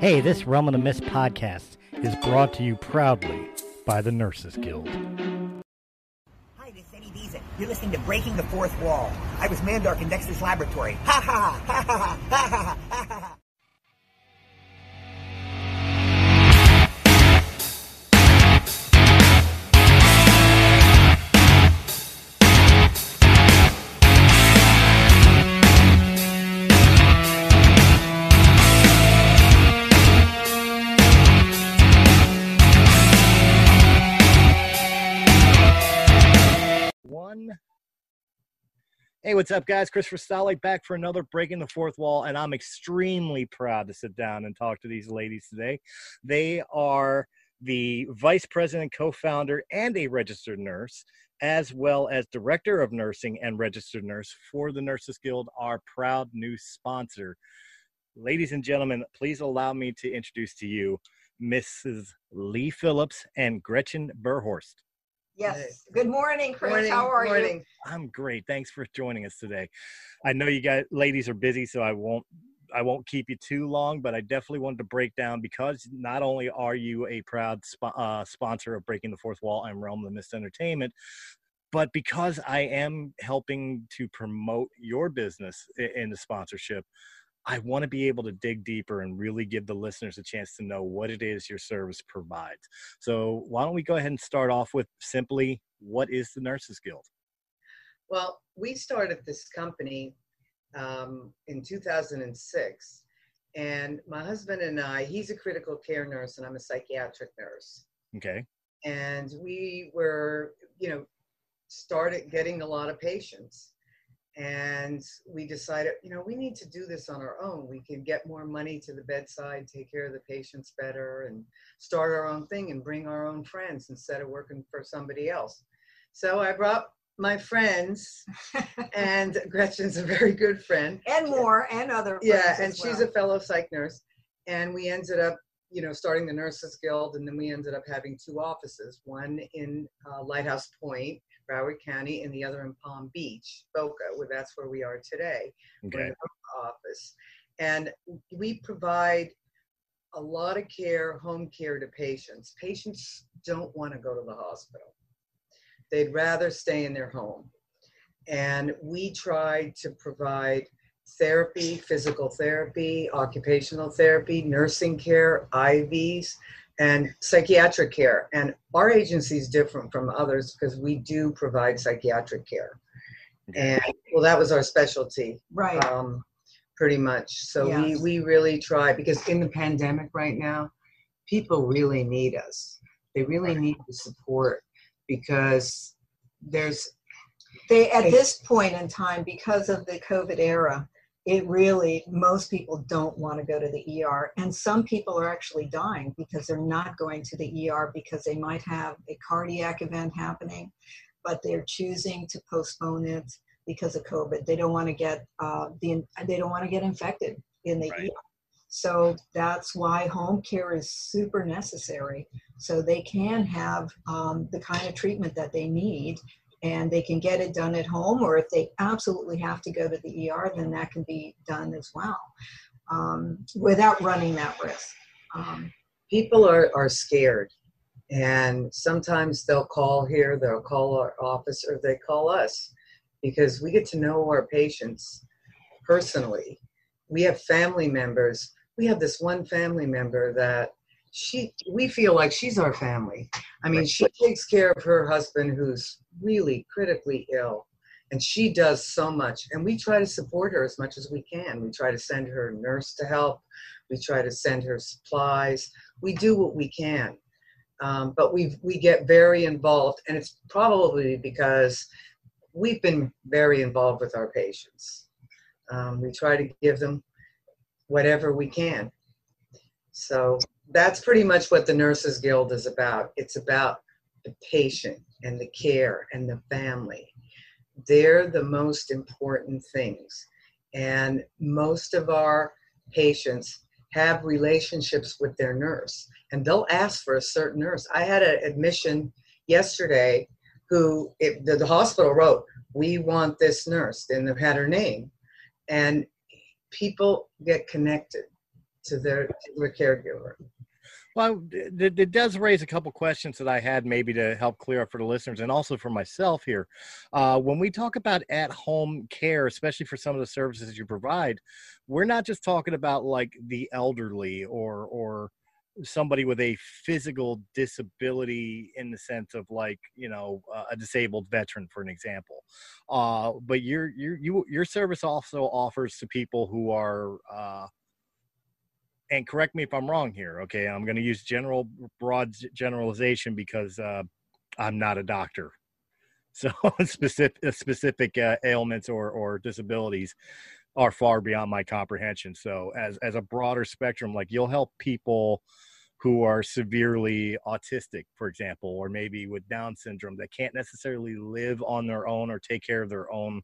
Hey, this Realm of the Mist podcast is brought to you proudly by the Nurses Guild. Hi, this is Eddie Visa. You're listening to Breaking the Fourth Wall. I was Mandark in Dexter's Laboratory. Ha ha ha ha ha ha ha ha ha. Hey, what's up, guys? Christopher Stolley back for another Breaking the Fourth Wall, and I'm extremely proud to sit down and talk to these ladies today. They are the vice president, co-founder, and a registered nurse, as well as director of nursing and registered nurse for the Nurses Guild, our proud new sponsor. Ladies and gentlemen, please allow me to introduce to you Mrs. Lee Phillips and Gretchen Burhorst. Yes. Good morning, Chris. How are you? I'm great. Thanks for joining us today. I know you guys, ladies, are busy, so I won't keep you too long, but I definitely wanted to break down, because not only are you a proud sponsor of Breaking the Fourth Wall and Realm of the Mist Entertainment, but because I am helping to promote your business in the sponsorship, I want to be able to dig deeper and really give the listeners a chance to know what it is your service provides. So why don't we go ahead and start off with simply, what is the Nurses Guild? Well, we started this company in 2006, and my husband and I, he's a critical care nurse and I'm a psychiatric nurse. Okay. And we were, started getting a lot of patients. And we decided, we need to do this on our own. We can get more money to the bedside, take care of the patients better, and start our own thing and bring our own friends instead of working for somebody else. So I brought my friends, and Gretchen's a very good friend. And more, and other friends. Yeah, and she's a fellow psych nurse. And we ended up, starting the Nurses Guild, and then we ended up having two offices, one in Lighthouse Point, Broward County, and the other in Palm Beach, Boca, where that's where we are today. Okay. We're in the office. And we provide a lot of care, home care to patients. Patients don't want to go to the hospital. They'd rather stay in their home. And we try to provide therapy, physical therapy, occupational therapy, nursing care, IVs, and psychiatric care. And our agency is different from others because we do provide psychiatric care. And well, that was our specialty, right? Pretty much. So yes, we really try, because in the pandemic right now, people really need us. They really need the support, because this point in time, because of the COVID era, it really, most people don't want to go to the ER, and some people are actually dying because they're not going to the ER because they might have a cardiac event happening, but they're choosing to postpone it because of COVID. They don't want to get infected in the ER. So that's why home care is super necessary, so they can have the kind of treatment that they need. And they can get it done at home, or if they absolutely have to go to the ER, then that can be done as well, without running that risk. People are scared, and sometimes they'll call here, they'll call our office, or they call us, because we get to know our patients personally. We have family members. We have this one family member that we feel like she's our family. I mean, she takes care of her husband, who's really critically ill, and she does so much. And we try to support her as much as we can. We try to send her a nurse to help. We try to send her supplies. We do what we can, but we get very involved, and it's probably because we've been very involved with our patients. We try to give them whatever we can. So that's pretty much what the Nurses Guild is about. It's about the patient and the care and the family. They're the most important things. And most of our patients have relationships with their nurse, and they'll ask for a certain nurse. I had an admission yesterday who the hospital wrote, "We want this nurse," and they had her name. And people get connected. to their caregiver. Well, it does raise a couple questions that I had maybe to help clear up for the listeners and also for myself here. When we talk about at-home care, especially for some of the services that you provide, we're not just talking about like the elderly or somebody with a physical disability in the sense of like, you know, a disabled veteran, for an example. But your service also offers to people who are and correct me if I'm wrong here, okay? I'm going to use broad generalization because I'm not a doctor. So specific ailments or disabilities are far beyond my comprehension. So as a broader spectrum, like you'll help people who are severely autistic, for example, or maybe with Down syndrome that can't necessarily live on their own or take care of their own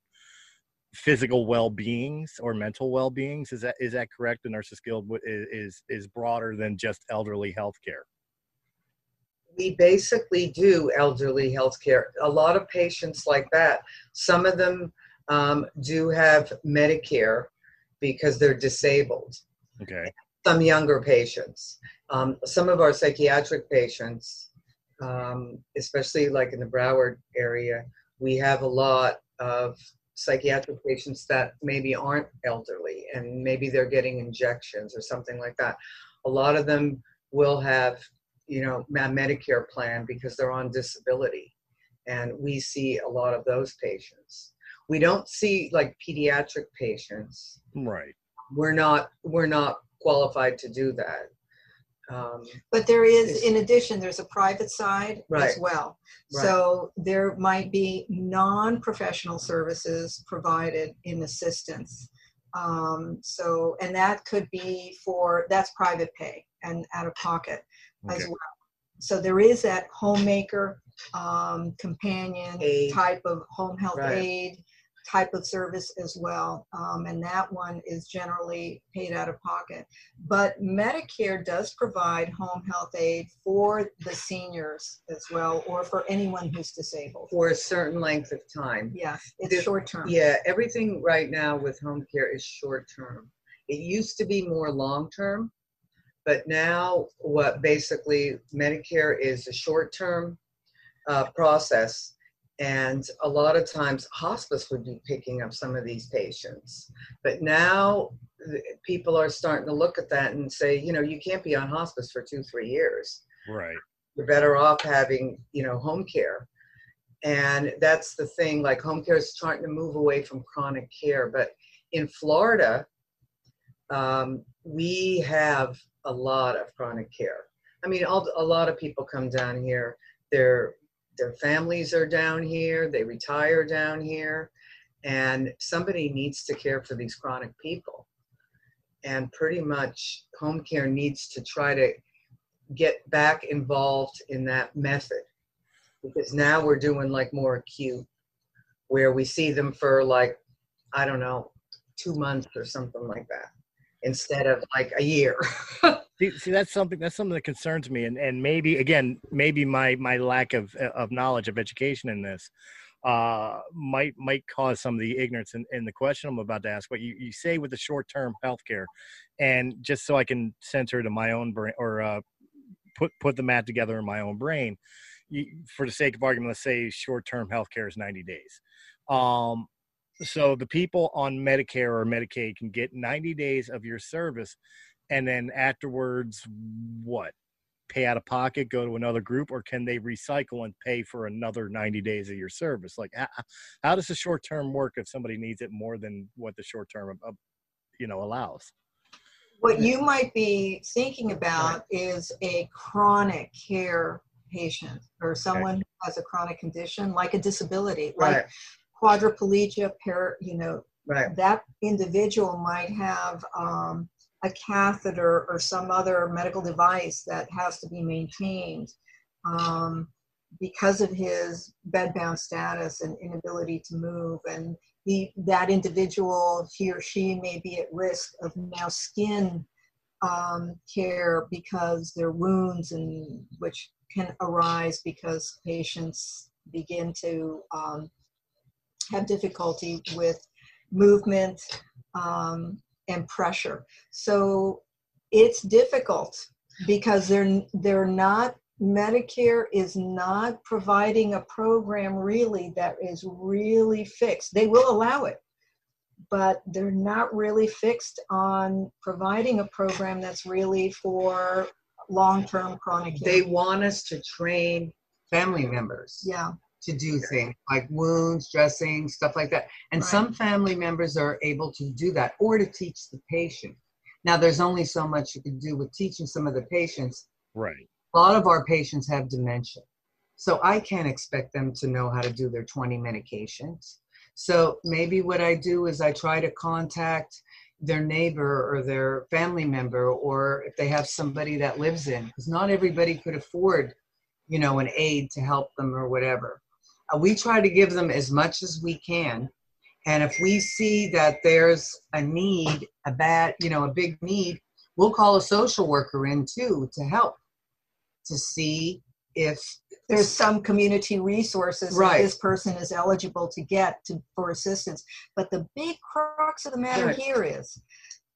physical well-beings or mental well-beings. Is that correct? The Nurses Guild is broader than just elderly healthcare. We basically do elderly healthcare. A lot of patients like that. Some of them do have Medicare because they're disabled. Okay. Some younger patients. Some of our psychiatric patients, especially like in the Broward area, we have a lot of psychiatric patients that maybe aren't elderly and maybe they're getting injections or something like that. A lot of them will have, you know, a Medicare plan because they're on disability. And we see a lot of those patients. We don't see like pediatric patients. Right. We're not qualified to do that. But there is, in addition, there's a private side as well. Right. So there might be non-professional services provided in assistance. And that could be that's private pay and out of pocket as well. So there is that homemaker, companion aid. Type of home health aid type of service as well. And that one is generally paid out of pocket. But Medicare does provide home health aid for the seniors as well, or for anyone who's disabled. For a certain length of time. Yes, it's short term. Yeah, everything right now with home care is short term. It used to be more long term, but now what basically Medicare is a short term process. And a lot of times hospice would be picking up some of these patients. But now people are starting to look at that and say, you know, you can't be on hospice for 2-3 years. Right. You're better off having, you know, home care. And that's the thing, like home care is starting to move away from chronic care. But in Florida, we have a lot of chronic care. I mean, a lot of people come down here. Their families are down here, they retire down here, and somebody needs to care for these chronic people. And pretty much home care needs to try to get back involved in that method, because now we're doing like more acute, where we see them for like, I don't know, 2 months or something like that, instead of like a year. See, that's something that concerns me, and maybe my lack of knowledge of education in this might cause some of the ignorance in the question I'm about to ask. But you say with the short-term healthcare, and just so I can center to my own brain or put the math together in my own brain, for the sake of argument, let's say short-term healthcare is 90 days. So the people on Medicare or Medicaid can get 90 days of your service. And then afterwards, what? Pay out of pocket, go to another group, or can they recycle and pay for another 90 days of your service? Like, how does the short term work if somebody needs it more than what the short term, you know, allows? What you might be thinking about is a chronic care patient or someone who has a chronic condition, like a disability, like quadriplegia, that individual might have a catheter or some other medical device that has to be maintained because of his bedbound status and inability to move. And that individual, he or she may be at risk of now skin care because there are wounds and which can arise because patients begin to have difficulty with movement, and pressure. So It's difficult because they're not, Medicare is not providing a program really that is really fixed. They will allow it, but they're not really fixed on providing a program that's really for long-term chronic care. They want us to train family members to do things like wounds, dressing, stuff like that. And some family members are able to do that or to teach the patient. Now, there's only so much you can do with teaching some of the patients. Right. A lot of our patients have dementia. So I can't expect them to know how to do their 20 medications. So maybe what I do is I try to contact their neighbor or their family member, or if they have somebody that lives in, because not everybody could afford, you know, an aide to help them or whatever. We try to give them as much as we can. And if we see that there's a need, a big need, we'll call a social worker in too to help, to see if there's some community resources that this person is eligible to get for assistance. But the big crux of the matter here is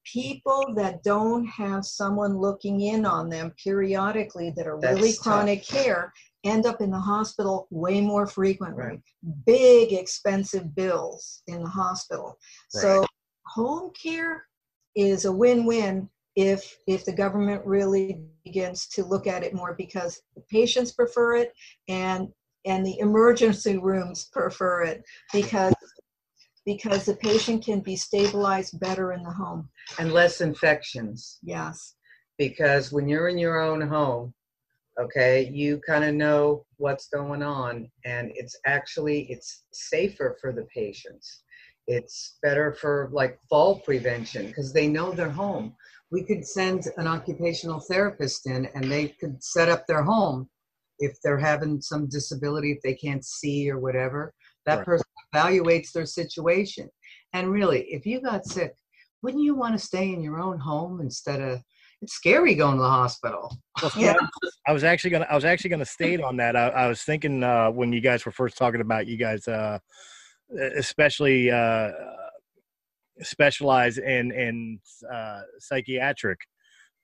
people that don't have someone looking in on them periodically that are really chronic care end up in the hospital way more frequently. Right. Big expensive bills in the hospital. Right. So home care is a win-win if the government really begins to look at it more, because the patients prefer it and the emergency rooms prefer it because the patient can be stabilized better in the home. And less infections. Yes. Because when you're in your own home, you kind of know what's going on, and it's safer for the patients. It's better for like fall prevention because they know they're home. We could send an occupational therapist in and they could set up their home if they're having some disability, if they can't see or whatever. That person evaluates their situation. And really, if you got sick, wouldn't you want to stay in your own home instead of, it's scary going to the hospital. Well, I was actually gonna state on that. I was thinking when you guys were first talking about you guys especially specialize in psychiatric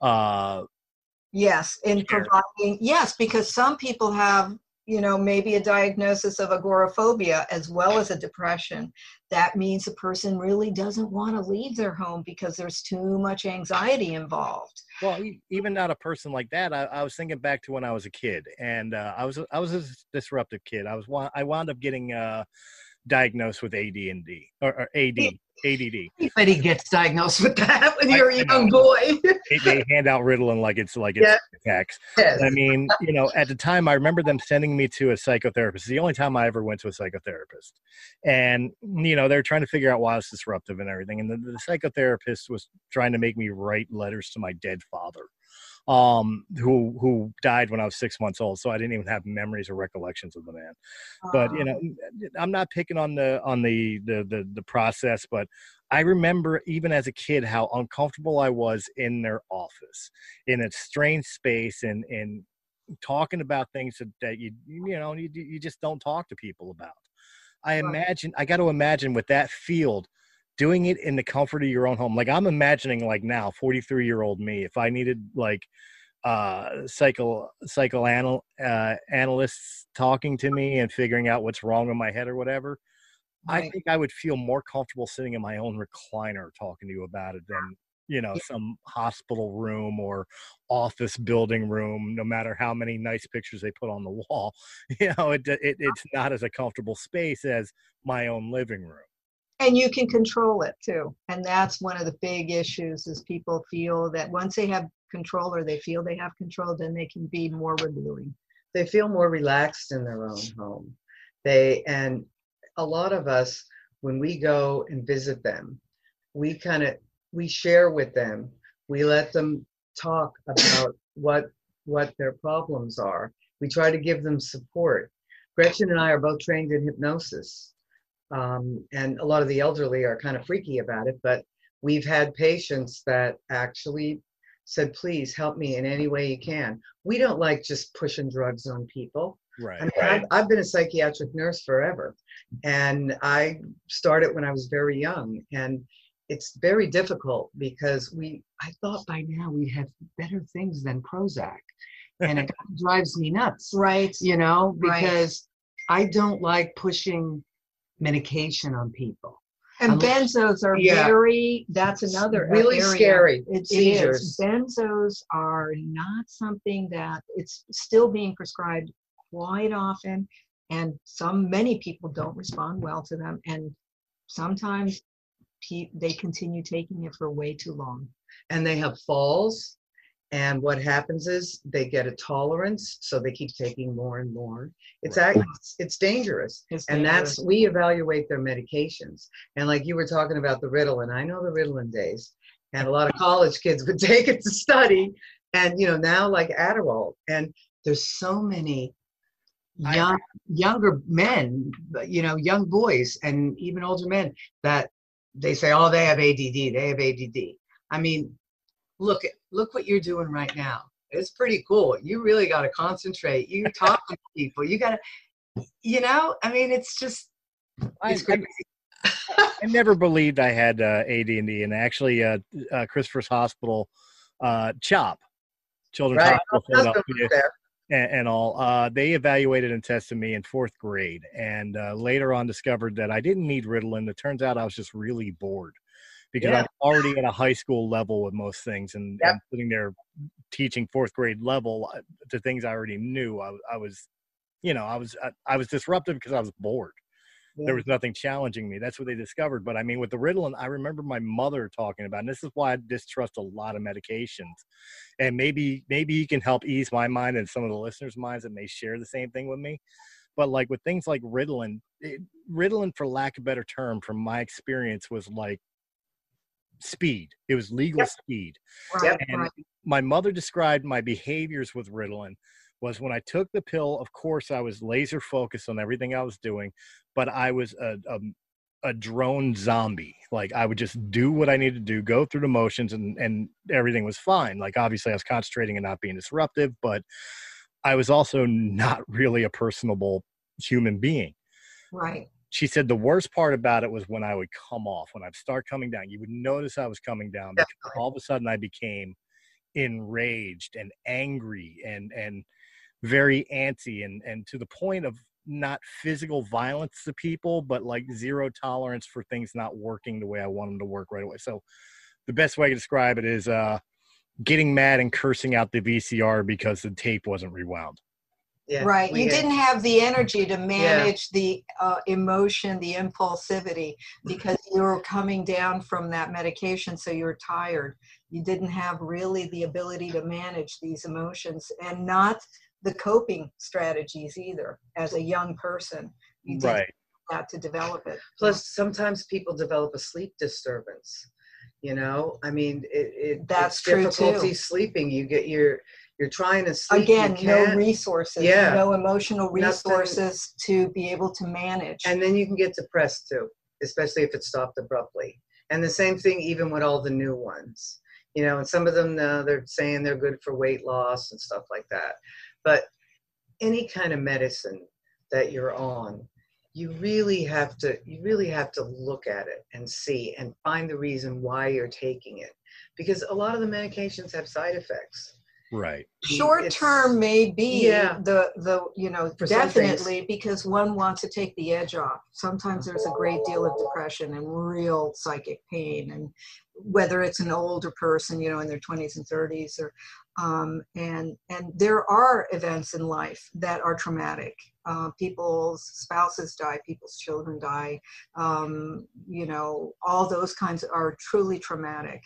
because some people have maybe a diagnosis of agoraphobia as well as a depression. That means the person really doesn't want to leave their home because there's too much anxiety involved. Well, even not a person like that. I was thinking back to when I was a kid, and I was a disruptive kid. I wound up getting diagnosed with AD&D or ADD. Anybody gets diagnosed with that when you're a young boy. They hand out Ritalin like it's attacks. Yes. I mean, at the time, I remember them sending me to a psychotherapist. It's the only time I ever went to a psychotherapist. And, they're trying to figure out why it's disruptive and everything. And the psychotherapist was trying to make me write letters to my dead father, who died when I was 6 months old. So I didn't even have memories or recollections of the man. But, I'm not picking on the process, but I remember even as a kid how uncomfortable I was in their office, in a strange space, and talking about things that you just don't talk to people about. I got to imagine with that field, doing it in the comfort of your own home. Like I'm imagining like now 43-year-old me, if I needed like analysts talking to me and figuring out what's wrong in my head or whatever, right. I think I would feel more comfortable sitting in my own recliner talking to you about it than, some hospital room or office building room, no matter how many nice pictures they put on the wall. It's not as a comfortable space as my own living room. And you can control it too. And that's one of the big issues is people feel that once they have control or they feel they have control, then they can be more revealing. They feel more relaxed in their own home. And a lot of us, when we go and visit them, we share with them. We let them talk about what their problems are. We try to give them support. Gretchen and I are both trained in hypnosis. And a lot of the elderly are kind of freaky about it, but we've had patients that actually said, please help me in any way you can. We don't like just pushing drugs on people. Right. I mean, I've been a psychiatric nurse forever, and I started when I was very young. And it's very difficult because I thought by now we'd have better things than Prozac, and it kind of drives me nuts. Right. You know, because right. I don't like pushing medication on people. And benzos are very, that's another really area. Scary. It is. Benzos are not something that it's still being prescribed quite often. And many people don't respond well to them. And sometimes they continue taking it for way too long. And they have falls. And what happens is they get a tolerance. So they keep taking more and more. It's dangerous. And that's, we evaluate their medications. And like you were talking about the Ritalin, I know the Ritalin days. And a lot of college kids would take it to study. And, you know, now like Adderall. And there's so many younger men, you know, young boys and even older men that they say, oh, they have ADD, they have ADD. I mean, look what you're doing right now. It's pretty cool. You really got to concentrate. You talk to people. You got to, you know, I mean, it's just, it's crazy. I never believed I had ADD, and actually Christopher's Hospital, CHOP, Children's Hospital, Philadelphia. And all, they evaluated and tested me in fourth grade, and later on discovered that I didn't need Ritalin. It turns out I was just really bored because I'm already at a high school level with most things, and I'm sitting there teaching fourth grade level to things I already knew. I was disruptive because I was bored. Yeah. There was nothing challenging me. That's what they discovered. But I mean, with the Ritalin, I remember my mother talking about, and this is why I distrust a lot of medications. And maybe you can help ease my mind and some of the listeners' minds that may share the same thing with me. But like with things like Ritalin, Ritalin, for lack of a better term, from my experience, was like speed. It was legal speed. Yep. And my mother described my behaviors with Ritalin was when I took the pill, of course, I was laser focused on everything I was doing, but I was a drone zombie. Like I would just do what I needed to do, go through the motions, and everything was fine. Like obviously I was concentrating and not being disruptive, but I was also not really a personable human being. Right. She said the worst part about it was when I would come off, when I'd start coming down, you would notice I was coming down, because all of a sudden I became enraged and angry and very antsy and to the point of not physical violence to people, but like zero tolerance for things not working the way I want them to work right away. So the best way to describe it is getting mad and cursing out the VCR because the tape wasn't rewound. Yeah. Right. You didn't have the energy to manage the emotion, the impulsivity, because you were coming down from that medication. So you were tired. You didn't have really the ability to manage these emotions, and not the coping strategies either. As a young person, you didn't have to develop it. Plus, sometimes people develop a sleep disturbance. You know, I mean, that's true difficulty too. Sleeping. You get you're trying to sleep. Again, no resources, no emotional resources to be able to manage. And then you can get depressed too, especially if it stopped abruptly. And the same thing, even with all the new ones, you know, and some of them they're saying they're good for weight loss and stuff like that. But any kind of medicine that you're on, you really have to look at it and see and find the reason why you're taking it, because a lot of the medications have side effects. Right. Short term may be the you know, for definitely, because one wants to take the edge off. Sometimes there's a great deal of depression and real psychic pain, and whether it's an older person, you know, in their 20s and 30s, or and there are events in life that are traumatic. People's spouses die, people's children die, you know, all those kinds are truly traumatic,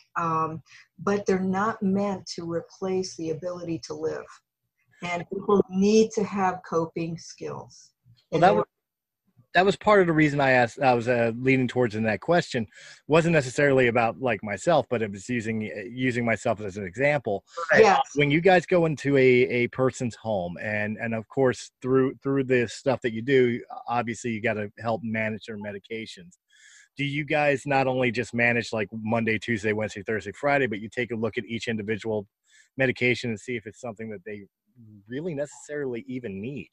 but they're not meant to replace the ability to live, and people need to have coping skills. Well, that was part of the reason I was leaning towards in that question. Wasn't necessarily about like myself, but it was using myself as an example. Yes. When you guys go into a person's home, and of course through the stuff that you do, obviously you got to help manage their medications. Do you guys not only just manage like Monday, Tuesday, Wednesday, Thursday, Friday, but you take a look at each individual medication and see if it's something that they really necessarily even need?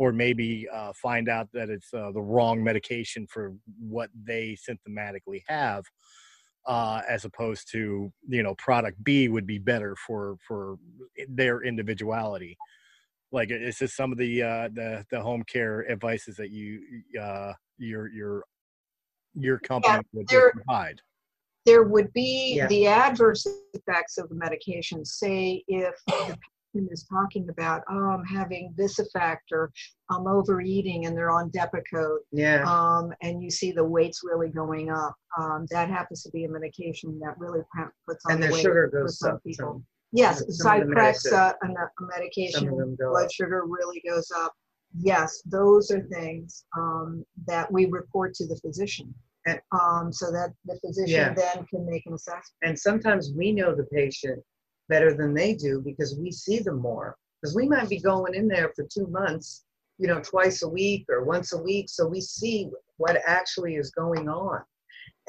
Or maybe find out that it's the wrong medication for what they symptomatically have. as opposed to, you know, product B would be better for their individuality. Like, it's just some of the home care advices that your company would provide. There would be the adverse effects of the medication. Say if the patient is talking about, oh, I'm having this effect, or I'm overeating, and they're on Depakote, and you see the weight's really going up. That happens to be a medication that really puts on weight sugar goes for some people. Yes, Zyprexa, a medication, blood sugar really goes up. Yes, those are things that we report to the physician. So that the physician then can make an assessment. And sometimes we know the patient better than they do because we see them more. Because we might be going in there for 2 months, you know, twice a week or once a week. So we see what actually is going on.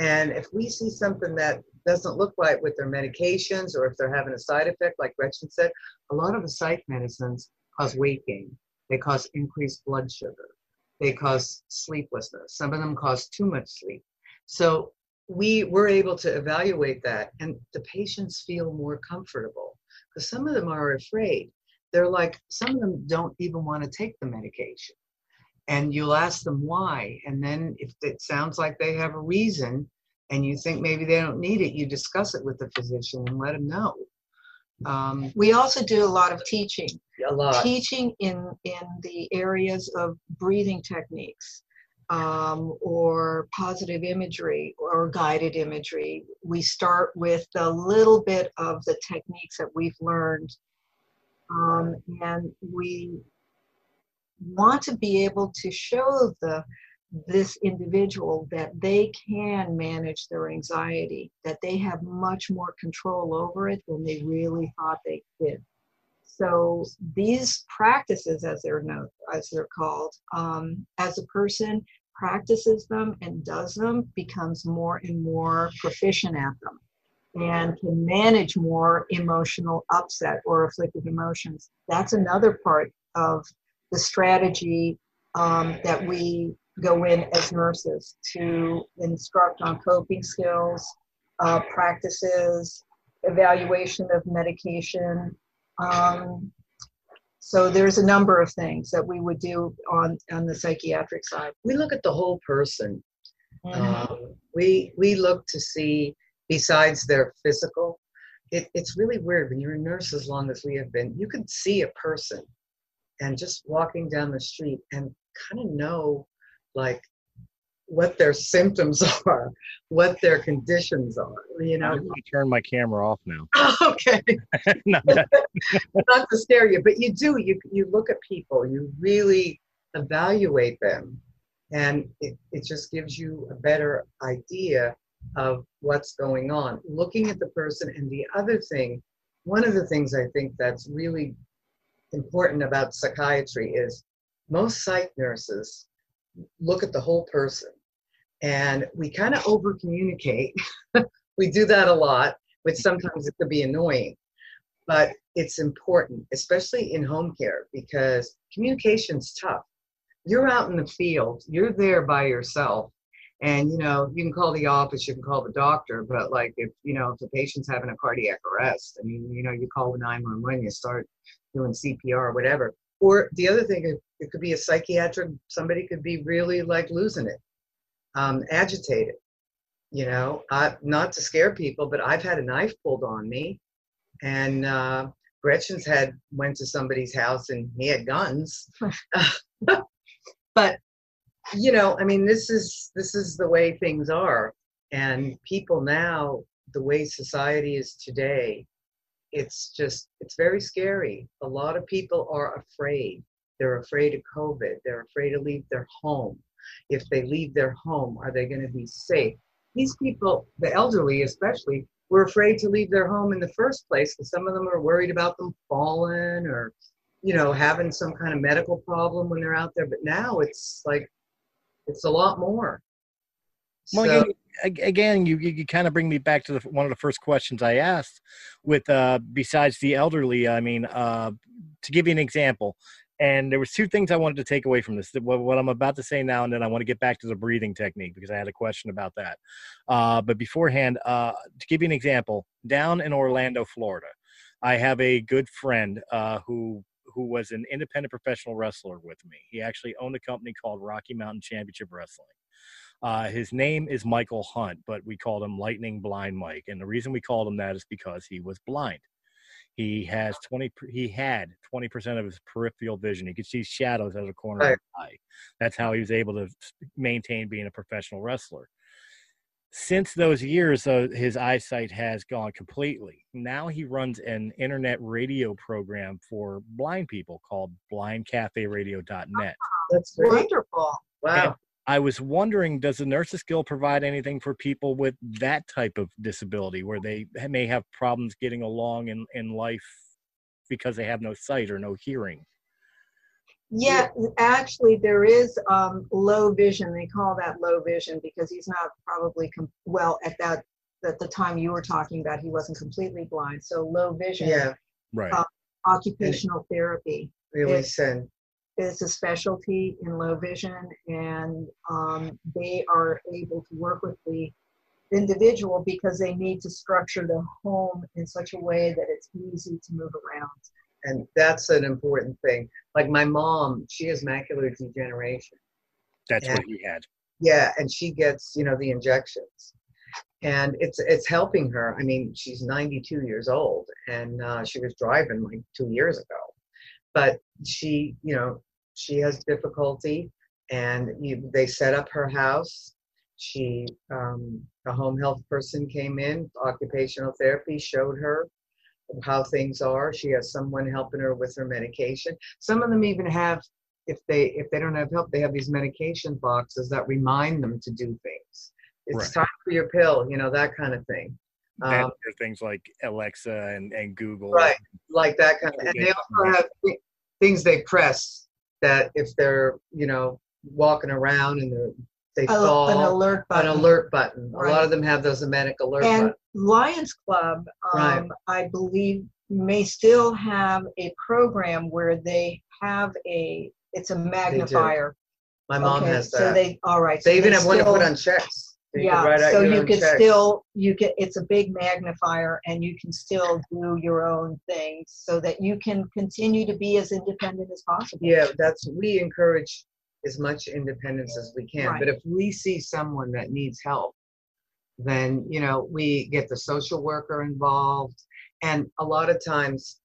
And if we see something that doesn't look right with their medications, or if they're having a side effect, like Gretchen said, a lot of the psych medicines cause weight gain. They cause increased blood sugar. They cause sleeplessness. Some of them cause too much sleep. So we were able to evaluate that, and the patients feel more comfortable because some of them are afraid. They're like, some of them don't even want to take the medication. And you'll ask them why. And then if it sounds like they have a reason and you think maybe they don't need it, you discuss it with the physician and let them know. We also do a lot of teaching. Teaching in the areas of breathing techniques, or positive imagery or guided imagery. We start with a little bit of the techniques that we've learned, and we want to be able to show this individual that they can manage their anxiety, that they have much more control over it than they really thought they did. So these practices, as they're called, as a person practices them and does them, becomes more and more proficient at them and can manage more emotional upset or afflictive emotions. That's another part of the strategy that we go in as nurses to instruct on coping skills, practices, evaluation of medication. So there's a number of things that we would do on the psychiatric side. We look at the whole person. Mm-hmm. We look to see, besides their physical, it's really weird when you're a nurse as long as we have been, you can see a person and just walking down the street and kind of know like what their symptoms are, what their conditions are, you know. I'm going to turn my camera off now. Okay. Not to scare you, but you do. You look at people. You really evaluate them, and it just gives you a better idea of what's going on. Looking at the person, and the other thing, one of the things I think that's really important about psychiatry is most psych nurses look at the whole person. And we kind of over communicate. We do that a lot, which sometimes it could be annoying, but it's important, especially in home care, because communication's tough. You're out in the field, you're there by yourself. And, you know, you can call the office, you can call the doctor, but like, if, you know, if the patient's having a cardiac arrest, I mean, you know, you call 911, you start doing CPR or whatever. Or the other thing, it could be a psychiatric, somebody could be really like losing it, agitated, you know, not to scare people, but I've had a knife pulled on me, and Gretchen's went to somebody's house and he had guns. But, you know, I mean, this is the way things are, and people now, the way society is today, it's very scary. A lot of people are afraid. They're afraid of COVID. They're afraid to leave their home. If they leave their home, are they going to be safe? These people, the elderly especially, were afraid to leave their home in the first place because some of them are worried about them falling or, you know, having some kind of medical problem when they're out there. But now it's like, it's a lot more. Well, so, again, you kind of bring me back to one of the first questions I asked with, besides the elderly, I mean, to give you an example, And there was two things I wanted to take away from this, what I'm about to say now, and then I want to get back to the breathing technique because I had a question about that. But beforehand, to give you an example, down in Orlando, Florida, I have a good friend who was an independent professional wrestler with me. He actually owned a company called Rocky Mountain Championship Wrestling. His name is Michael Hunt, but we called him Lightning Blind Mike. And the reason we called him that is because he was blind. He had 20% of his peripheral vision. He could see shadows out of the corner of his eye. That's how he was able to maintain being a professional wrestler. Since those years, his eyesight has gone completely. Now he runs an internet radio program for blind people called BlindCafeRadio.net. Oh, that's wonderful. Wow. And I was wondering, does the Nurses Guild provide anything for people with that type of disability where they may have problems getting along in life because they have no sight or no hearing? Yeah, actually, there is low vision. They call that low vision because he's not probably at the time you were talking about, he wasn't completely blind. So low vision, occupational therapy. Really sad. It's a specialty in low vision, and they are able to work with the individual because they need to structure the home in such a way that it's easy to move around. And that's an important thing. Like my mom, she has macular degeneration. That's what he had. Yeah, and she gets, the injections. And it's helping her. I mean, she's 92 years old, and she was driving like 2 years ago. But she, she has difficulty, and they set up her house. She, a home health person came in, occupational therapy, showed her how things are. She has someone helping her with her medication. Some of them even have, if they don't have help, they have these medication boxes that remind them to do things. It's time for your pill, that kind of thing. There are things like Alexa and Google. Right, like that kind of. And they also have things they press that if they're, walking around and they fall. An alert button. Right. A lot of them have those alert buttons. And Lions Club, I believe, may still have a program where they have it's a magnifier. My mom has that. They have one to put on checks. It's a big magnifier, and you can still do your own things so that you can continue to be as independent as possible. Yeah, we encourage as much independence as we can. Right. But if we see someone that needs help, then, we get the social worker involved. And a lot of times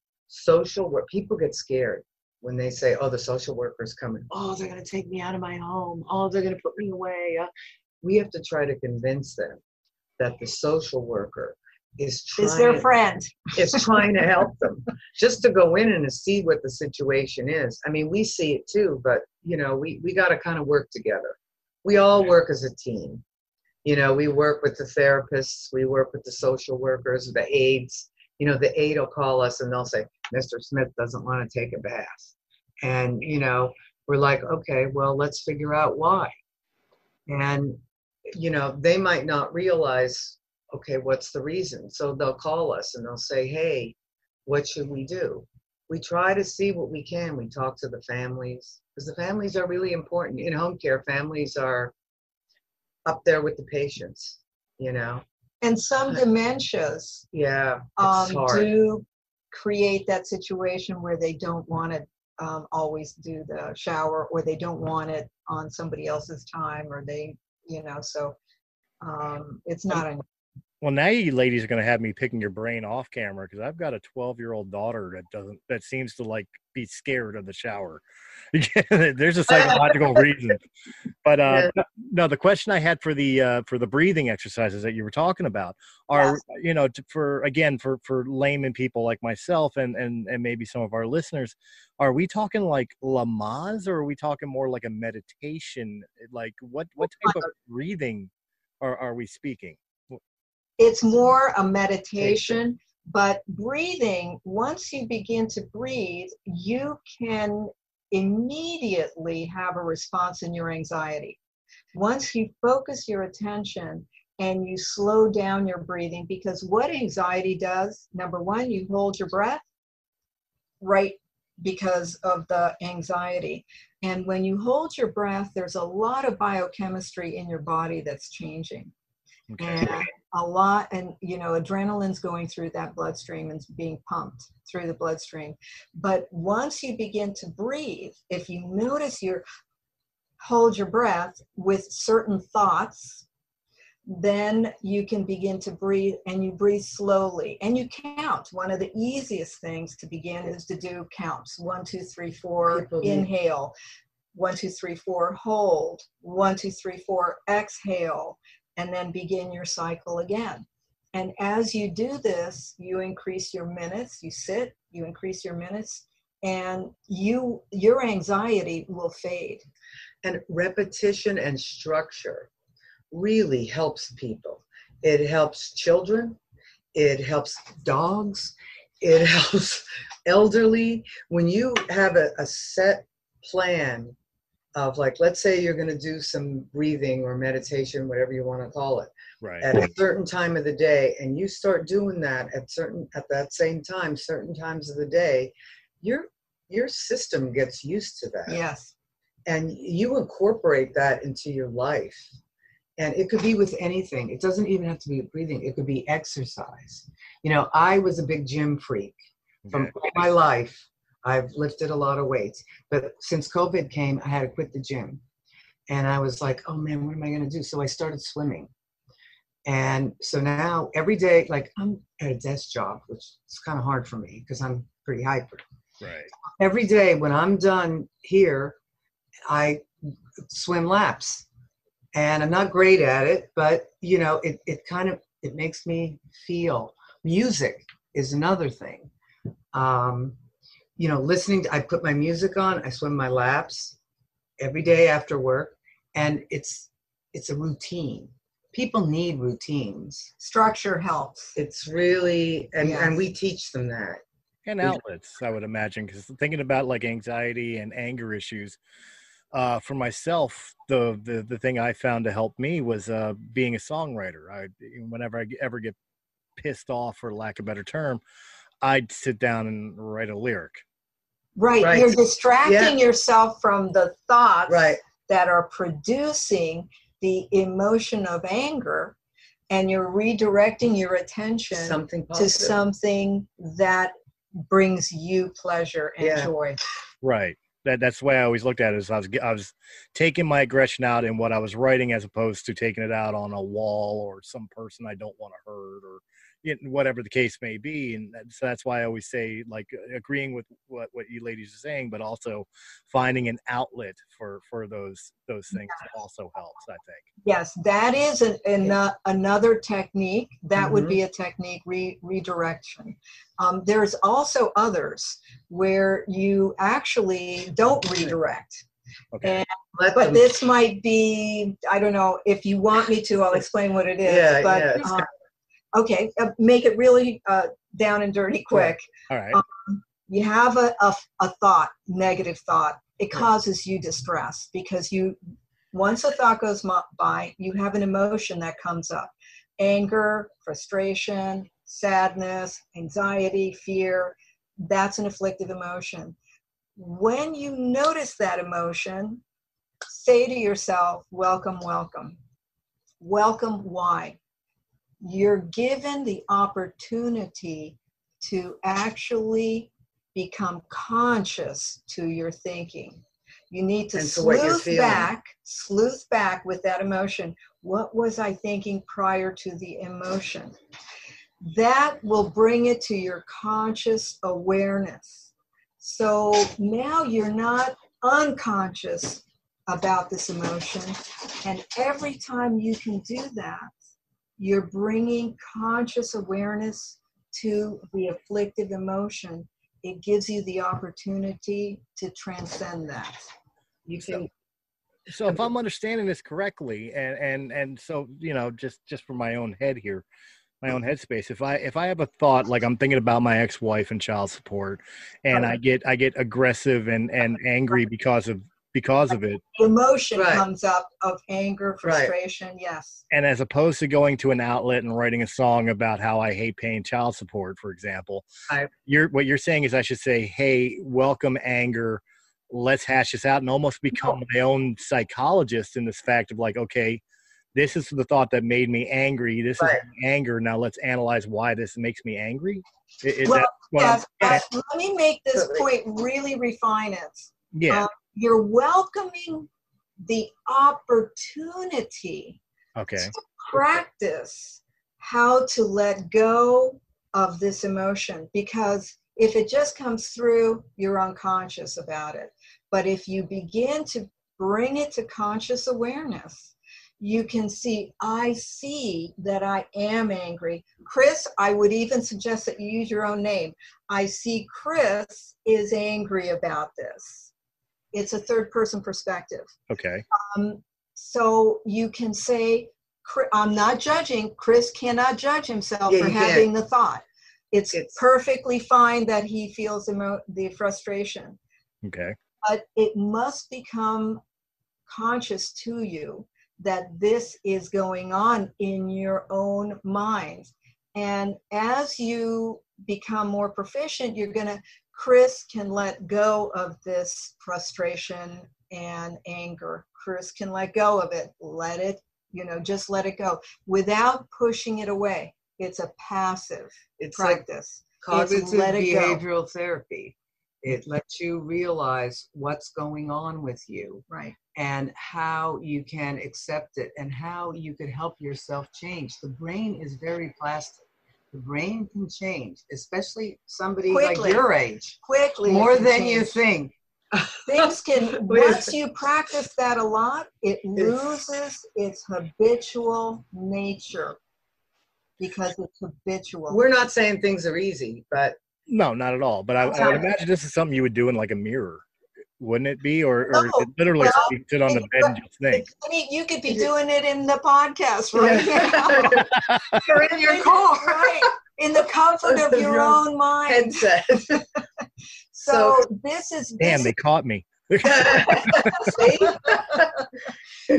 people get scared when they say, oh, the social worker's coming. Oh, they're going to take me out of my home. Oh, they're going to put me away. We have to try to convince them that the social worker is their friend. Is trying to help them, just to go in and to see what the situation is. I mean, we see it too, but we got to kind of work together. We all work as a team. We work with the therapists, we work with the social workers, the aides. The aide will call us and they'll say, "Mr. Smith doesn't want to take a bath," and we're like, "Okay, well, let's figure out why." And they might not realize, okay, what's the reason? So they'll call us and they'll say, hey, what should we do? We try to see what we can. We talk to the families, because the families are really important. In home care, families are up there with the patients, And some dementias do create that situation where they don't want to always do the shower, or they don't want it on somebody else's time, or they... it's not a... Well, now you ladies are going to have me picking your brain off camera, because I've got a 12-year-old daughter that seems to be scared of the shower. There's a psychological reason, but no. The question I had for the breathing exercises that you were talking about are for layman people like myself and maybe some of our listeners, are we talking like Lamaze, or are we talking more like a meditation? Like what type of breathing are we speaking? It's more a meditation, but breathing, once you begin to breathe, you can immediately have a response in your anxiety. Once you focus your attention and you slow down your breathing, because what anxiety does, number one, you hold your breath right because of the anxiety. And when you hold your breath, there's a lot of biochemistry in your body that's changing. Okay. And a lot, and you know, adrenaline's going through that bloodstream and being pumped through the bloodstream. But once you begin to breathe, if you notice your hold your breath with certain thoughts, then you can begin to breathe, and you breathe slowly and you count. One of the easiest things to begin is to do counts. 1, 2, 3, 4, inhale. 1, 2, 3, 4, hold. 1, 2, 3, 4, exhale, and then begin your cycle again. And as you do this, you increase your minutes. You sit, you increase your minutes, and your anxiety will fade. And repetition and structure really helps people. It helps children, it helps dogs, it helps elderly. When you have a set plan of, like, let's say you're going to do some breathing or meditation, whatever you want to call it, right, at a certain time of the day, and you start doing that at that same time, certain times of the day, your system gets used to that. Yes. And you incorporate that into your life. And it could be with anything. It doesn't even have to be breathing. It could be exercise. You know, I was a big gym freak from all my life. I've lifted a lot of weights. But since COVID came, I had to quit the gym. And I was like, oh, man, what am I going to do? So I started swimming. And so now every day, like, I'm at a desk job, which is kind of hard for me because I'm pretty hyper. Right. Every day when I'm done here, I swim laps. And I'm not great at it, but, you know, it makes me feel. Music is another thing. You know, I put my music on, I swim my laps every day after work, and it's a routine. People need routines. Structure helps. It's really, and we teach them that. And outlets, I would imagine, because thinking about, like, anxiety and anger issues, for myself, the thing I found to help me was being a songwriter. Whenever I ever get pissed off, for lack of a better term, I'd sit down and write a lyric. Right. You're distracting yourself from the thoughts that are producing the emotion of anger, and you're redirecting your attention to something that brings you pleasure and joy. Right. That's the way I always looked at it. Is I was taking my aggression out in what I was writing, as opposed to taking it out on a wall or some person I don't want to hurt, or, you know, whatever the case may be. And so that's why I always say, like, agreeing with what you ladies are saying, but also finding an outlet for those things also helps, I think. Yes, that is another technique. That would be a technique, redirection. There's also others where you actually don't redirect. Okay. But this might be, I don't know, if you want me to, I'll explain what it is. Yeah, but yeah. Okay, make it really down and dirty quick. All right. You have a thought, negative thought. It causes you distress because once a thought goes by, you have an emotion that comes up. Anger, frustration, sadness, anxiety, fear. That's an afflictive emotion. When you notice that emotion, say to yourself, welcome, welcome. Welcome, why? You're given the opportunity to actually become conscious to your thinking. You need to sleuth back with that emotion. What was I thinking prior to the emotion? That will bring it to your conscious awareness. So now you're not unconscious about this emotion. And every time you can do that, you're bringing conscious awareness to the afflictive emotion. It gives you the opportunity to transcend that. You can. So if I'm understanding this correctly, and so, you know, just from my own head here, my own headspace, if I have a thought, like, I'm thinking about my ex-wife and child support, and I get aggressive and angry because of because of it. Emotion comes up of anger, frustration, yes. And as opposed to going to an outlet and writing a song about how I hate paying child support, for example, what you're saying is I should say, hey, welcome anger. Let's hash this out and almost become my own psychologist in this fact of like, okay, this is the thought that made me angry. This is anger. Now let's analyze why this makes me angry. Let me make this point really refine it. Yeah. You're welcoming the opportunity to practice how to let go of this emotion, because if it just comes through, you're unconscious about it. But if you begin to bring it to conscious awareness, you can see, I see that I am angry. Chris, I would even suggest that you use your own name. I see Chris is angry about this. It's a third person perspective. Okay. So you can say, I'm not judging. Chris cannot judge himself for having the thought. It's perfectly fine that he feels the frustration. Okay. But it must become conscious to you that this is going on in your own mind. And as you become more proficient, Chris can let go of this frustration and anger. Chris can let go of it. Let it, just let it go without pushing it away. It's a passive practice. Like cognitive behavioral therapy. It lets you realize what's going on with you, and how you can accept it and how you can help yourself change. The brain is very plastic. The brain can change, especially somebody like your age. Quickly. More than you think. Things can, once you practice that a lot, it loses its habitual nature because it's habitual. We're not saying things are easy, but. No, not at all. But I would imagine this is something you would do in like a mirror, wouldn't it be? Or literally sit on the bed and just think. You could be doing it in the podcast right now. Or in your car. Right. In the comfort of your own mind. Headset. So this is... Damn, they caught me.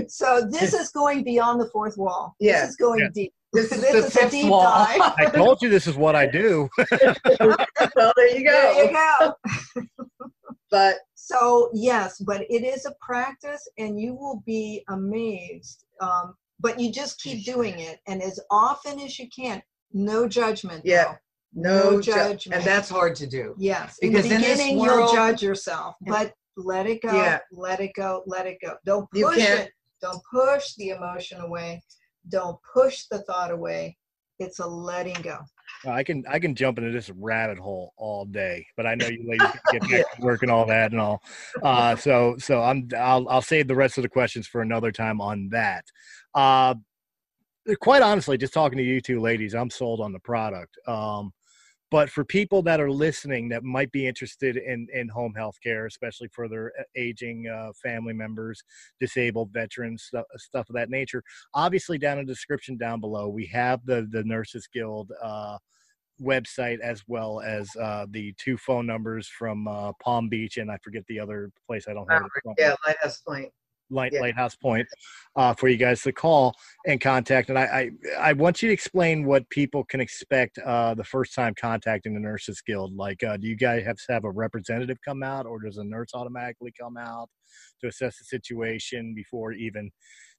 So this is going beyond the fourth wall. Yeah. This is going deep. This is a deep dive. I told you this is what I do. Well, there you go. But so yes, but it is a practice, and you will be amazed. But you just keep doing it, and as often as you can. No judgment. Yeah. No judgment. And that's hard to do. Yes. Because in the beginning, you'll judge yourself, but let it go. Yeah. Let it go. Let it go. Don't push it. Don't push the emotion away. Don't push the thought away. It's a letting go. I can jump into this rabbit hole all day, but I know you ladies can get back to work and all that and all. So I'll save the rest of the questions for another time on that. Quite honestly, just talking to you two ladies, I'm sold on the product. But for people that are listening that might be interested in home health care, especially for their aging family members, disabled veterans, stuff of that nature, obviously down in the description down below, we have the Nurses Guild website as well as the two phone numbers from Palm Beach, and I forget the other place I don't have. Lighthouse Point. Lighthouse Point for you guys to call and contact. And I want you to explain what people can expect the first time contacting the Nurses Guild. Like, do you guys have a representative come out, or does a nurse automatically come out to assess the situation before even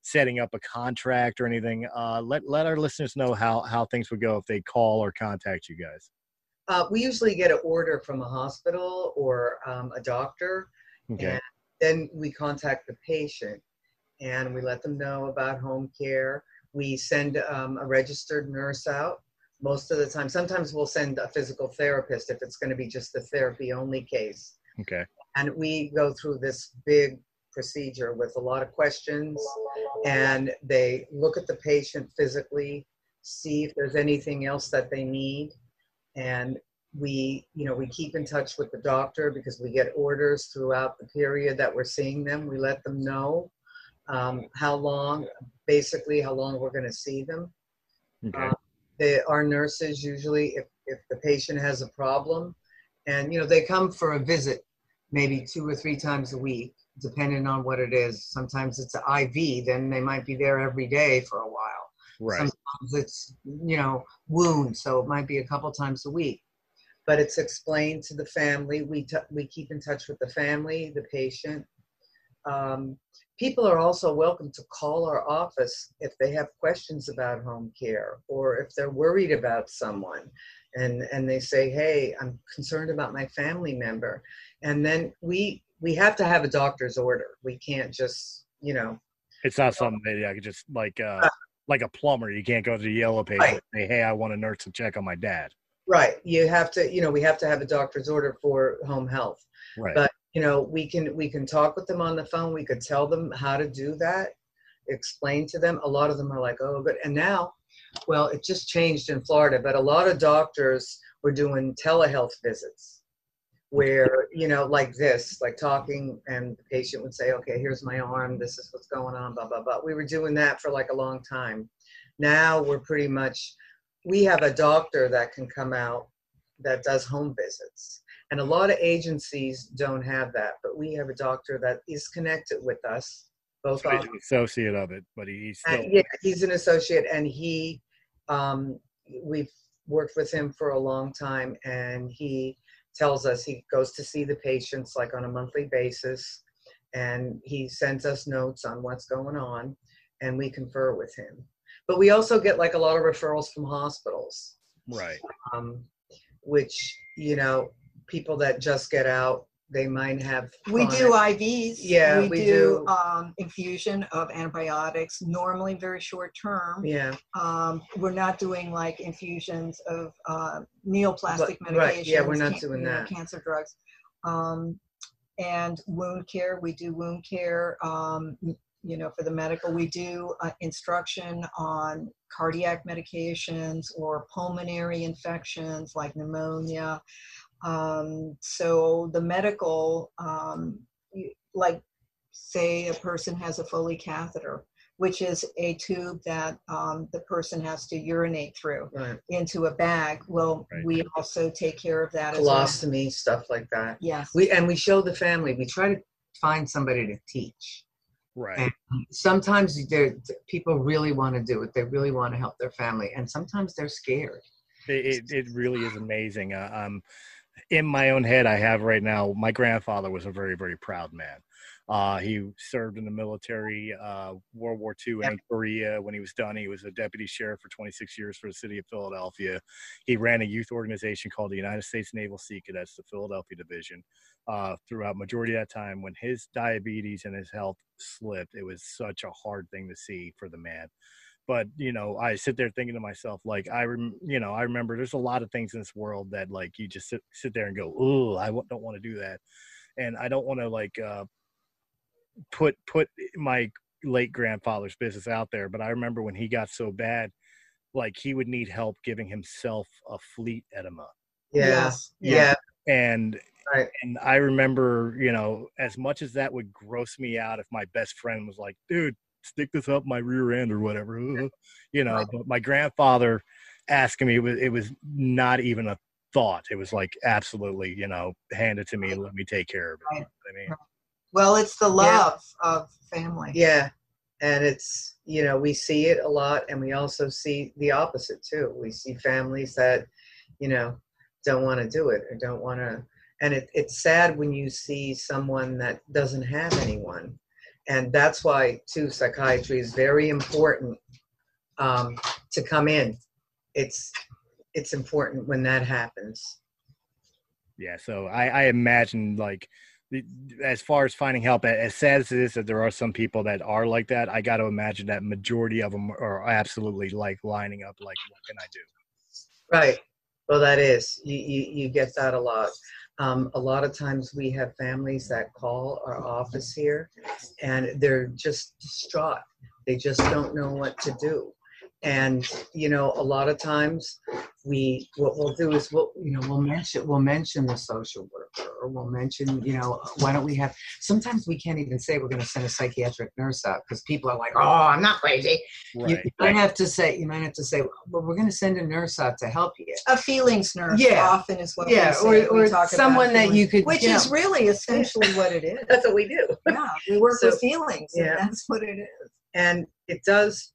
setting up a contract or anything? Let our listeners know how things would go if they call or contact you guys. We usually get an order from a hospital or a doctor. Okay. Then we contact the patient and we let them know about home care. We send a registered nurse out most of the time. Sometimes we'll send a physical therapist if it's going to be just the therapy only case. Okay. And we go through this big procedure with a lot of questions, and they look at the patient physically, see if there's anything else that they need. And we keep in touch with the doctor because we get orders throughout the period that we're seeing them. We let them know how long we're going to see them. Okay. Our nurses usually, if the patient has a problem, and they come for a visit maybe 2 or 3 times a week. depending on what it is. Sometimes it's an IV, then they might be there every day for a while. Right. Sometimes it's, you know, wound, so it might be a couple times a week. But it's explained to the family. We keep in touch with the family, the patient. People are also welcome to call our office if they have questions about home care or if they're worried about someone and they say, hey, I'm concerned about my family member. And then we have to have a doctor's order. We can't just, you know. It's not something that I could just like a plumber. You can't go to the yellow pages right. and say, hey, I want a nurse to check on my dad. Right. You have to, you know, we have to have a doctor's order for home health. Right. But, you know, we can talk with them on the phone. We could tell them how to do that, explain to them. A lot of them are like, oh, good. And now, well, it just changed in Florida, but a lot of doctors were doing telehealth visits where, you know, like this, like talking and the patient would say, okay, here's my arm. This is what's going on, blah, blah, blah. We were doing that for like a long time. Now we're pretty much, we have a doctor that can come out that does home visits. And a lot of agencies don't have that, but we have a doctor that is connected with us. Both so he's an associate of it, but he's still. And yeah, he's an associate, and he, we've worked with him for a long time, and he tells us he goes to see the patients like on a monthly basis, and he sends us notes on what's going on, and we confer with him. But we also get like a lot of referrals from hospitals. Right. Which, you know, people that just get out, they might have chronic. We do IVs. Yeah, we do. Infusion of antibiotics, normally very short term. Yeah. We're not doing like infusions of neoplastic medications. Right. Yeah, we're not doing that. Cancer drugs. And wound care. We do wound care. You know, for the medical, we do instruction on cardiac medications or pulmonary infections like pneumonia. So the medical, like say a person has a Foley catheter, which is a tube that the person has to urinate through right. into a bag. Well, right. we also take care of that. Colostomy, as well. Stuff like that. Yes. We show the family. We try to find somebody to teach. Right. And sometimes people really want to do it. They really want to help their family. And sometimes they're scared. It really is amazing. In my own head, I have right now, my grandfather was a very, very proud man. He served in the military, World War II and Korea. When he was done, he was a deputy sheriff for 26 years for the city of Philadelphia. He ran a youth organization called the United States Naval Sea Cadets, the Philadelphia Division. Throughout majority of that time, when his diabetes and his health slipped, it was such a hard thing to see for the man. But, you know, I sit there thinking to myself, like, I remember there's a lot of things in this world that, like, you just sit there and go, ooh, I don't want to do that. And I don't want to, like, put my late grandfather's business out there. But I remember when he got so bad, like, he would need help giving himself a fleet edema. Yeah. Yeah. And right. And I remember, you know, as much as that would gross me out if my best friend was like, dude, stick this up my rear end or whatever, you know, right. But my grandfather asking me, it was not even a thought. It was like, absolutely, you know, hand it to me, right. Let me take care of it. Right. You know what I mean? Well, it's the love yeah. of family. Yeah. And it's, you know, we see it a lot, and we also see the opposite too. We see families that, you know, don't want to do it or don't want to, and it's sad when you see someone that doesn't have anyone. And that's why, too, psychiatry is very important to come in. It's important when that happens. Yeah, so I imagine, like, as far as finding help, as sad as it is that there are some people that are like that, I got to imagine that majority of them are absolutely, like, lining up, like, what can I do? Right. Well, that is. You get that a lot. A lot of times we have families that call our office here and they're just distraught. They just don't know what to do. And, you know, a lot of times we'll mention the social worker, or we'll mention, you know, why don't we have, sometimes we can't even say we're going to send a psychiatric nurse out because people are like, oh, I'm not crazy. Right. You might have to say, well, we're going to send a nurse out to help you. A feelings nurse often is what we say. Yeah, or talk someone about feelings, that you could, which is really essentially what it is. That's what we do. Yeah, we work with feelings. Yeah. And that's what it is. And it does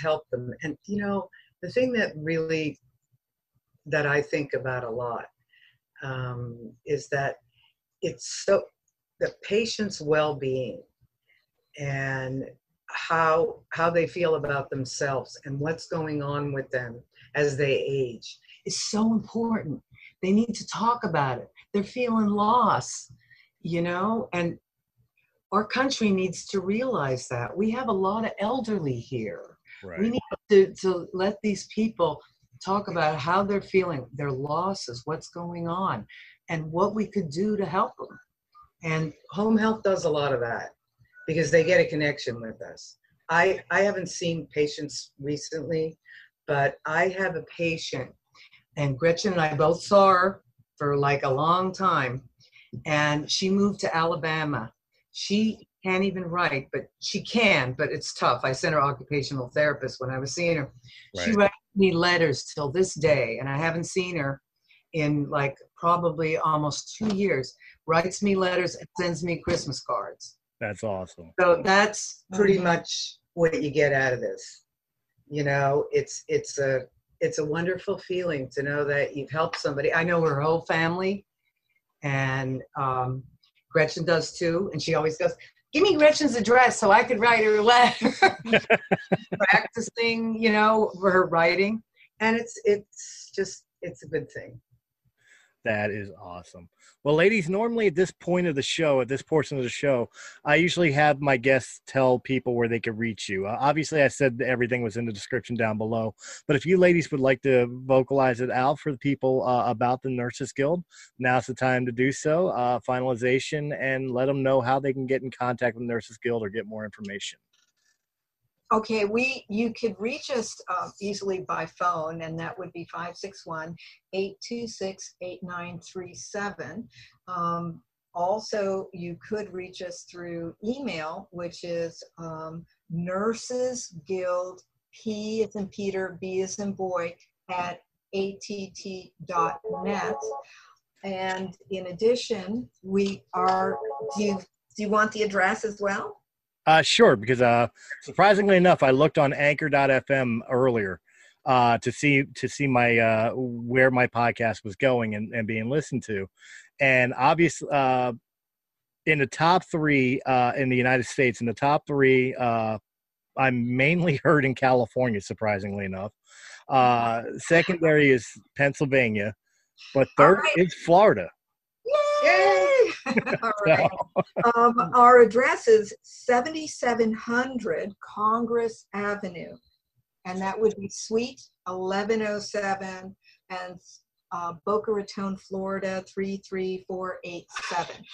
help them. And, you know, the thing that really, that I think about a lot is that it's so, the patient's well-being and how they feel about themselves and what's going on with them as they age is so important. They need to talk about it. They're feeling loss, you know, and our country needs to realize that. We have a lot of elderly here. Right. We need to let these people talk about how they're feeling, their losses, what's going on, and what we could do to help them. And home health does a lot of that because they get a connection with us. I haven't seen patients recently, but I have a patient, and Gretchen and I both saw her for like a long time, and she moved to Alabama. She can't even write, but she can, but it's tough. I sent her occupational therapist when I was seeing her. Right. She writes me letters till this day, and I haven't seen her in like probably almost 2 years. Writes me letters and sends me Christmas cards. That's awesome. So that's pretty much what you get out of this. You know, it's a wonderful feeling to know that you've helped somebody. I know her whole family, and Gretchen does too, and she always goes, give me Gretchen's address so I could write her a letter. Practicing, you know, for her writing. And it's a good thing. That is awesome. Well, ladies, normally at this portion of the show, I usually have my guests tell people where they could reach you. Obviously, I said that everything was in the description down below, but if you ladies would like to vocalize it out for the people about the Nurses Guild, now's the time to do so, finalization, and let them know how they can get in contact with Nurses Guild or get more information. Okay, you could reach us easily by phone, and that would be 561-826-8937. Also, you could reach us through email, which is nursesguild, P as in Peter, B as in boy, at att.net. And in addition, we are, do you want the address as well? Sure, because surprisingly enough, I looked on Anchor.fm earlier to see my where my podcast was going and being listened to, and obviously in the top three in the United States, in the top three, I'm mainly heard in California. Surprisingly enough, secondary is Pennsylvania, but third is Florida. All right. Our address is 7700 Congress Avenue, and that would be Suite 1107, and Boca Raton, Florida 33487.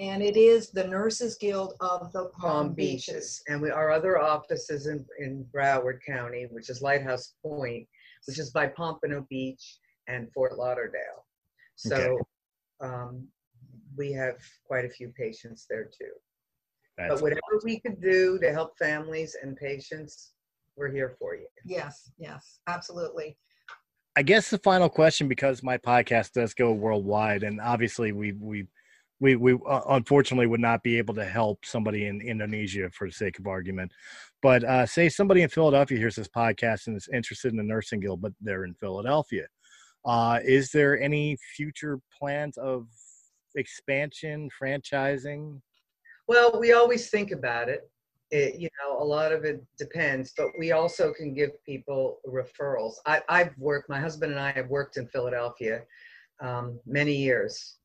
And it is the Nurses Guild of the Palm Beaches. And our other office is in Broward County, which is Lighthouse Point, which is by Pompano Beach and Fort Lauderdale. So. Okay. We have quite a few patients there too. But whatever we could do to help families and patients, we're here for you. Yes, absolutely. I guess the final question, because my podcast does go worldwide, and obviously we unfortunately would not be able to help somebody in Indonesia for the sake of argument. But say somebody in Philadelphia hears this podcast and is interested in the Nursing Guild, but they're in Philadelphia. Is there any future plans of expansion, franchising? Well, we always think about it. You know, a lot of it depends, but we also can give people referrals. My husband and I have worked in Philadelphia many years.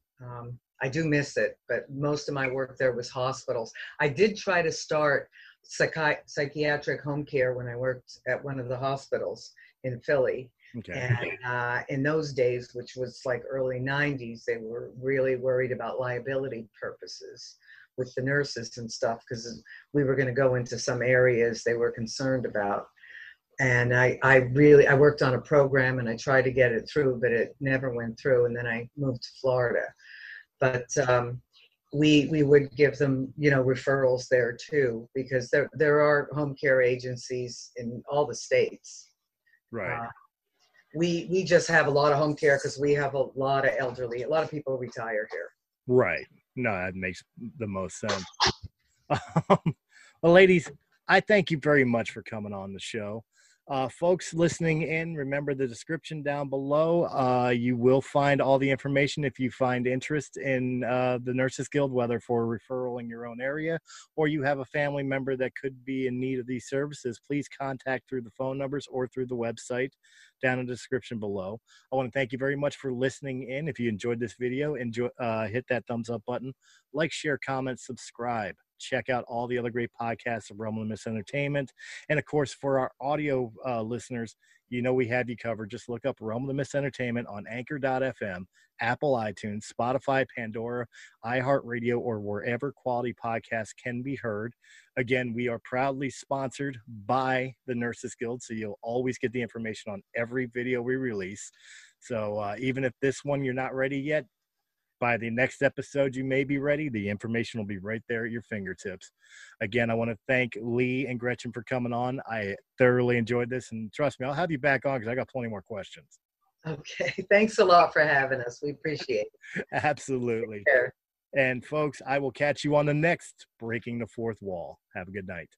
I do miss it, but most of my work there was hospitals. I did try to start psychiatric home care when I worked at one of the hospitals in Philly. Okay. And in those days, which was like early 90s, they were really worried about liability purposes with the nurses and stuff, because we were going to go into some areas they were concerned about. And I worked on a program and I tried to get it through, but it never went through. And then I moved to Florida. But we would give them, referrals there too, because there are home care agencies in all the states. Right. We just have a lot of home care because we have a lot of elderly. A lot of people retire here. Right. No, that makes the most sense. Well, ladies, I thank you very much for coming on the show. Folks listening in, remember the description down below. You will find all the information if you find interest in the Nurses Guild, whether for referral in your own area or you have a family member that could be in need of these services. Please contact through the phone numbers or through the website down in the description below. I want to thank you very much for listening in. If you enjoyed this video, hit that thumbs up button, like, share, comment, subscribe. Check out all the other great podcasts of Realm of the Mist Entertainment. And, of course, for our audio listeners, we have you covered. Just look up Realm of the Mist Entertainment on Anchor.fm, Apple iTunes, Spotify, Pandora, iHeartRadio, or wherever quality podcasts can be heard. Again, we are proudly sponsored by the Nurses Guild, so you'll always get the information on every video we release. So even if this one you're not ready yet, by the next episode, you may be ready. The information will be right there at your fingertips. Again, I want to thank Lee and Gretchen for coming on. I thoroughly enjoyed this, and trust me, I'll have you back on because I got plenty more questions. Okay. Thanks a lot for having us. We appreciate it. Absolutely. And folks, I will catch you on the next Breaking the Fourth Wall. Have a good night.